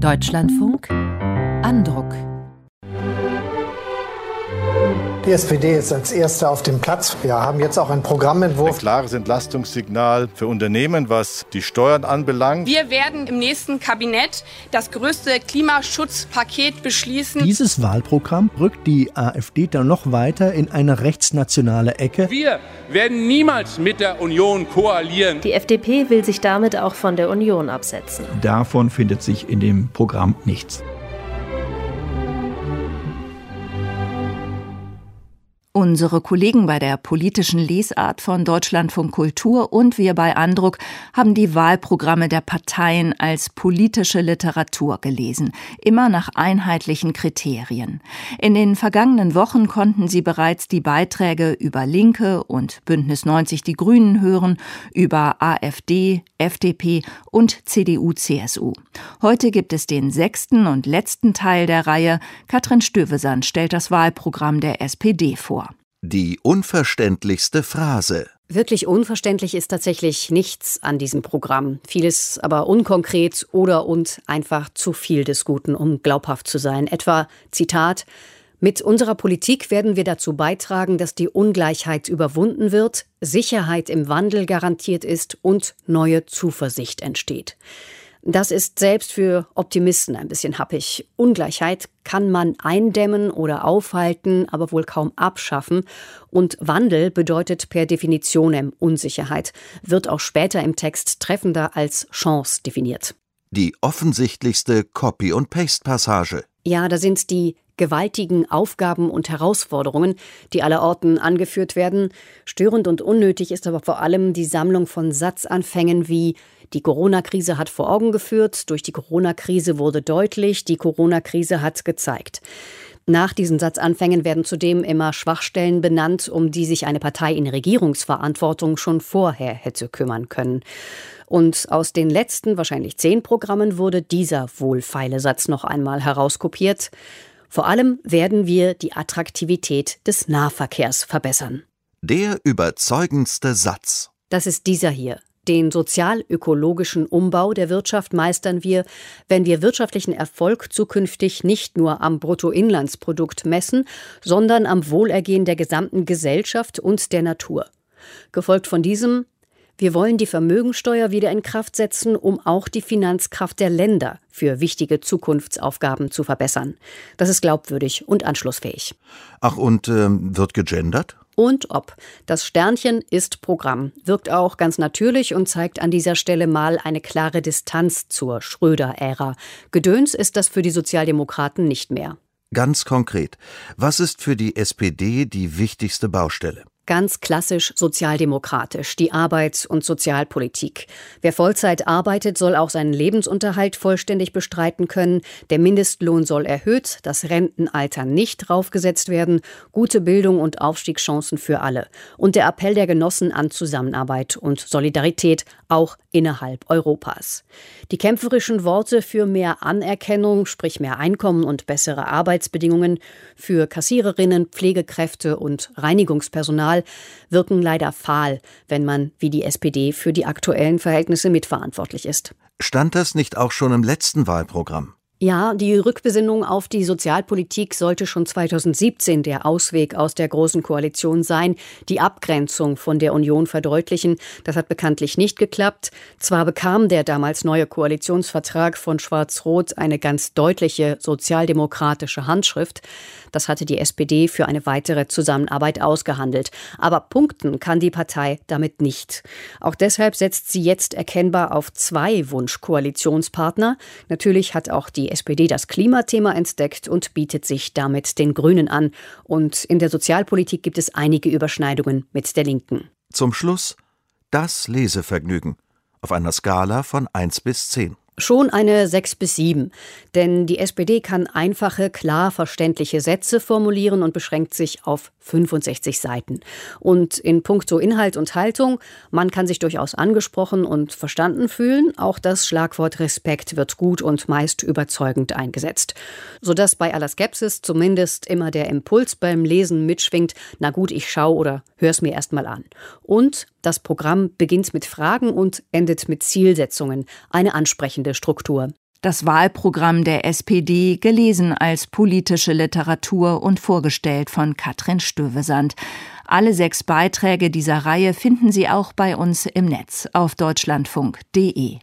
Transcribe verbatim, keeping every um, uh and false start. Deutschlandfunk, Andruck. Die S P D ist als Erste auf dem Platz. Wir haben jetzt auch einen Programmentwurf. Ein klares Entlastungssignal für Unternehmen, was die Steuern anbelangt. Wir werden im nächsten Kabinett das größte Klimaschutzpaket beschließen. Dieses Wahlprogramm rückt die AfD dann noch weiter in eine rechtsnationale Ecke. Wir werden niemals mit der Union koalieren. Die F D P will sich damit auch von der Union absetzen. Davon findet sich in dem Programm nichts. Unsere Kollegen bei der politischen Lesart von Deutschlandfunk Kultur und wir bei Andruck haben die Wahlprogramme der Parteien als politische Literatur gelesen, immer nach einheitlichen Kriterien. In den vergangenen Wochen konnten Sie bereits die Beiträge über Linke und Bündnis neunzig Die Grünen hören, über AfD, F D P und C D U C S U. Heute gibt es den sechsten und letzten Teil der Reihe. Catrin Stövesand stellt das Wahlprogramm der S P D vor. Die unverständlichste Phrase. Wirklich unverständlich ist tatsächlich nichts an diesem Programm. Vieles aber unkonkret oder und einfach zu viel des Guten, um glaubhaft zu sein. Etwa, Zitat, mit unserer Politik werden wir dazu beitragen, dass die Ungleichheit überwunden wird, Sicherheit im Wandel garantiert ist und neue Zuversicht entsteht. Das ist selbst für Optimisten ein bisschen happig. Ungleichheit kann man eindämmen oder aufhalten, aber wohl kaum abschaffen. Und Wandel bedeutet per Definitionem Unsicherheit, wird auch später im Text treffender als Chance definiert. Die offensichtlichste Copy- und Paste-Passage. Ja, da sind die gewaltigen Aufgaben und Herausforderungen, die allerorten angeführt werden. Störend und unnötig ist aber vor allem die Sammlung von Satzanfängen wie die Corona-Krise hat vor Augen geführt, durch die Corona-Krise wurde deutlich, die Corona-Krise hat gezeigt. Nach diesen Satzanfängen werden zudem immer Schwachstellen benannt, um die sich eine Partei in Regierungsverantwortung schon vorher hätte kümmern können. Und aus den letzten, wahrscheinlich zehn Programmen, wurde dieser wohlfeile Satz noch einmal herauskopiert. Vor allem werden wir die Attraktivität des Nahverkehrs verbessern. Der überzeugendste Satz. Das ist dieser hier. Den sozial-ökologischen Umbau der Wirtschaft meistern wir, wenn wir wirtschaftlichen Erfolg zukünftig nicht nur am Bruttoinlandsprodukt messen, sondern am Wohlergehen der gesamten Gesellschaft und der Natur. Gefolgt von diesem: Wir wollen die Vermögensteuer wieder in Kraft setzen, um auch die Finanzkraft der Länder für wichtige Zukunftsaufgaben zu verbessern. Das ist glaubwürdig und anschlussfähig. Ach, und äh, wird gegendert? Und ob. Das Sternchen ist Programm, wirkt auch ganz natürlich und zeigt an dieser Stelle mal eine klare Distanz zur Schröder-Ära. Gedöns ist das für die Sozialdemokraten nicht mehr. Ganz konkret, was ist für die S P D die wichtigste Baustelle? Ganz klassisch sozialdemokratisch, die Arbeits- und Sozialpolitik. Wer Vollzeit arbeitet, soll auch seinen Lebensunterhalt vollständig bestreiten können. Der Mindestlohn soll erhöht, das Rentenalter nicht draufgesetzt werden, gute Bildung und Aufstiegschancen für alle. Und der Appell der Genossen an Zusammenarbeit und Solidarität, auch innerhalb Europas. Die kämpferischen Worte für mehr Anerkennung, sprich mehr Einkommen und bessere Arbeitsbedingungen für Kassiererinnen, Pflegekräfte und Reinigungspersonal wirken leider fahl, wenn man wie die S P D für die aktuellen Verhältnisse mitverantwortlich ist. Stand das nicht auch schon im letzten Wahlprogramm? Ja, die Rückbesinnung auf die Sozialpolitik sollte schon zweitausendsiebzehn der Ausweg aus der Großen Koalition sein, die Abgrenzung von der Union verdeutlichen. Das hat bekanntlich nicht geklappt. Zwar bekam der damals neue Koalitionsvertrag von Schwarz-Rot eine ganz deutliche sozialdemokratische Handschrift. Das hatte die S P D für eine weitere Zusammenarbeit ausgehandelt. Aber punkten kann die Partei damit nicht. Auch deshalb setzt sie jetzt erkennbar auf zwei Wunschkoalitionspartner. Natürlich hat auch die Die S P D das Klimathema entdeckt und bietet sich damit den Grünen an. Und in der Sozialpolitik gibt es einige Überschneidungen mit der Linken. Zum Schluss das Lesevergnügen auf einer Skala von eins bis zehn. Schon eine sechs bis sieben, denn die S P D kann einfache, klar verständliche Sätze formulieren und beschränkt sich auf fünfundsechzig Seiten. Und in puncto Inhalt und Haltung, man kann sich durchaus angesprochen und verstanden fühlen. Auch das Schlagwort Respekt wird gut und meist überzeugend eingesetzt, sodass bei aller Skepsis zumindest immer der Impuls beim Lesen mitschwingt, na gut, ich schau oder hör's mir erstmal an. Und das Programm beginnt mit Fragen und endet mit Zielsetzungen, eine ansprechende Struktur. Das Wahlprogramm der S P D, gelesen als politische Literatur und vorgestellt von Catrin Stövesand. Alle sechs Beiträge dieser Reihe finden Sie auch bei uns im Netz auf deutschlandfunk punkt de.